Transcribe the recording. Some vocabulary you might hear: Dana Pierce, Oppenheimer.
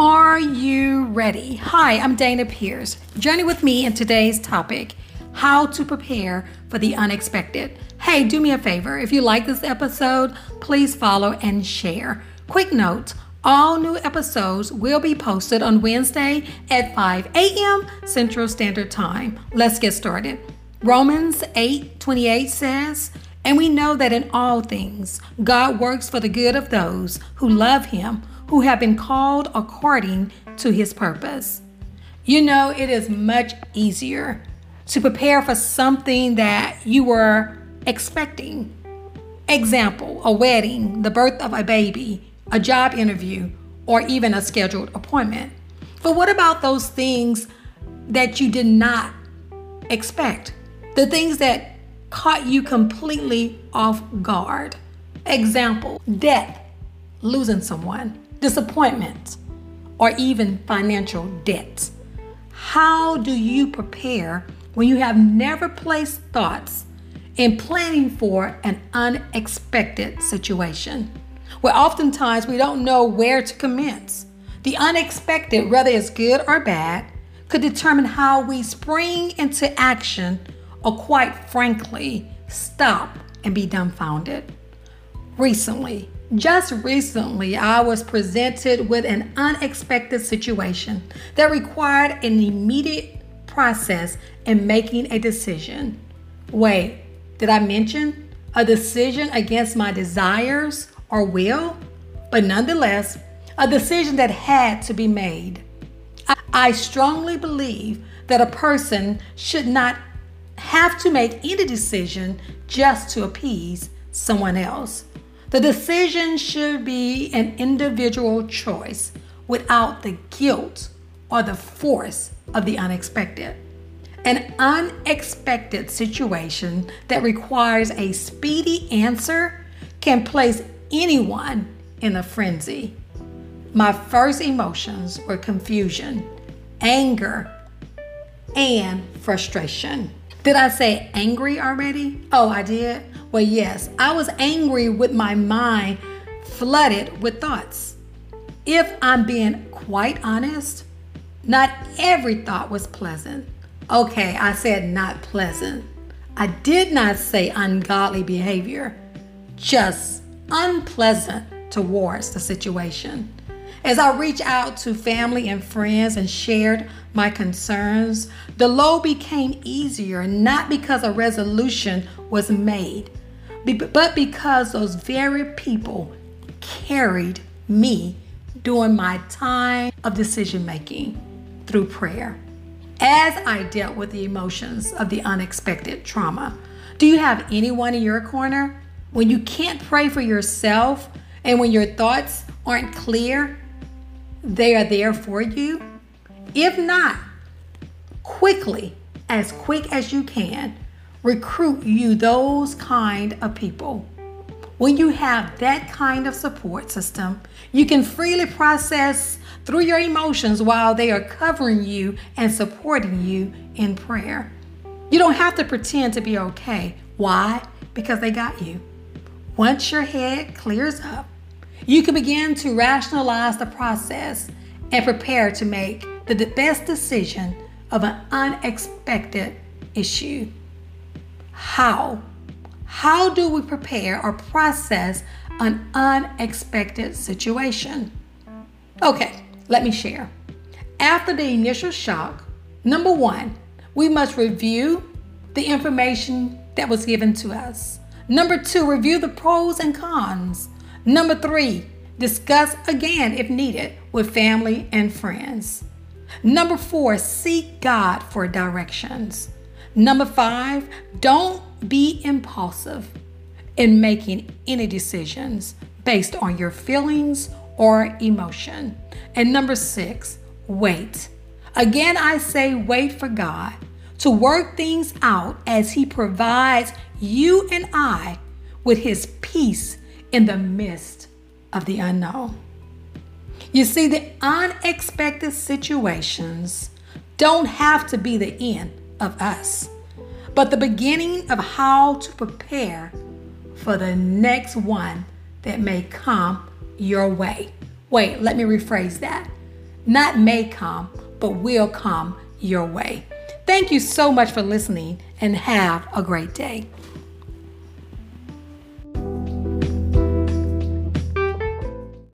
Are you ready? Hi, I'm Dana Pierce. Journey with me in today's topic, how to prepare for the unexpected. Hey, do me a favor. If you like this episode, please follow and share. Quick note, all new episodes will be posted on Wednesday at 5 a.m. Central Standard Time. Let's get started. Romans 8:28 says, "And we know that in all things, God works for the good of those who love him, who have been called according to his purpose." You know, it is much easier to prepare for something that you were expecting. Example, a wedding, the birth of a baby, a job interview, or even a scheduled appointment. But what about those things that you did not expect? The things that caught you completely off guard. Example, death, losing someone, disappointment, or even financial debt. How do you prepare when you have never placed thoughts in planning for an unexpected situation? Well, oftentimes we don't know where to commence. The unexpected, whether it's good or bad, could determine how we spring into action or, quite frankly, stop and be dumbfounded. Just recently, I was presented with an unexpected situation that required an immediate process in making a decision. Wait, did I mention a decision against my desires or will? But nonetheless, a decision that had to be made. I strongly believe that a person should not have to make any decision just to appease someone else. The decision should be an individual choice without the guilt or the force of the unexpected. An unexpected situation that requires a speedy answer can place anyone in a frenzy. My first emotions were confusion, anger, and frustration. Did I say angry already? Oh, I did? Well, yes, I was angry with my mind flooded with thoughts. If I'm being quite honest, not every thought was pleasant. Okay, I said not pleasant. I did not say ungodly behavior, just unpleasant towards the situation. As I reached out to family and friends and shared my concerns, the load became easier, not because a resolution was made, but because those very people carried me during my time of decision making through prayer. As I dealt with the emotions of the unexpected trauma, do you have anyone in your corner? When you can't pray for yourself and when your thoughts aren't clear, they are there for you. If not, quickly, as quick as you can, recruit you those kind of people. When you have that kind of support system, you can freely process through your emotions while they are covering you and supporting you in prayer. You don't have to pretend to be okay. Why? Because they got you. Once your head clears up, you can begin to rationalize the process and prepare to make the best decision of an unexpected issue. How do we prepare or process an unexpected situation? Okay, let me share. After the initial shock, number one, we must review the information that was given to us. Number two, review the pros and cons. Number three, discuss again if needed with family and friends. Number four, seek God for directions. Number five, don't be impulsive in making any decisions based on your feelings or emotion. And number six, wait. Again, I say wait for God to work things out as he provides you and I with his peace in the midst of the unknown. You see, the unexpected situations don't have to be the end of us, but the beginning of how to prepare for the next one that may come your way. Wait, let me rephrase that. not may come, but will come your way. Thank you so much for listening, and have a great day.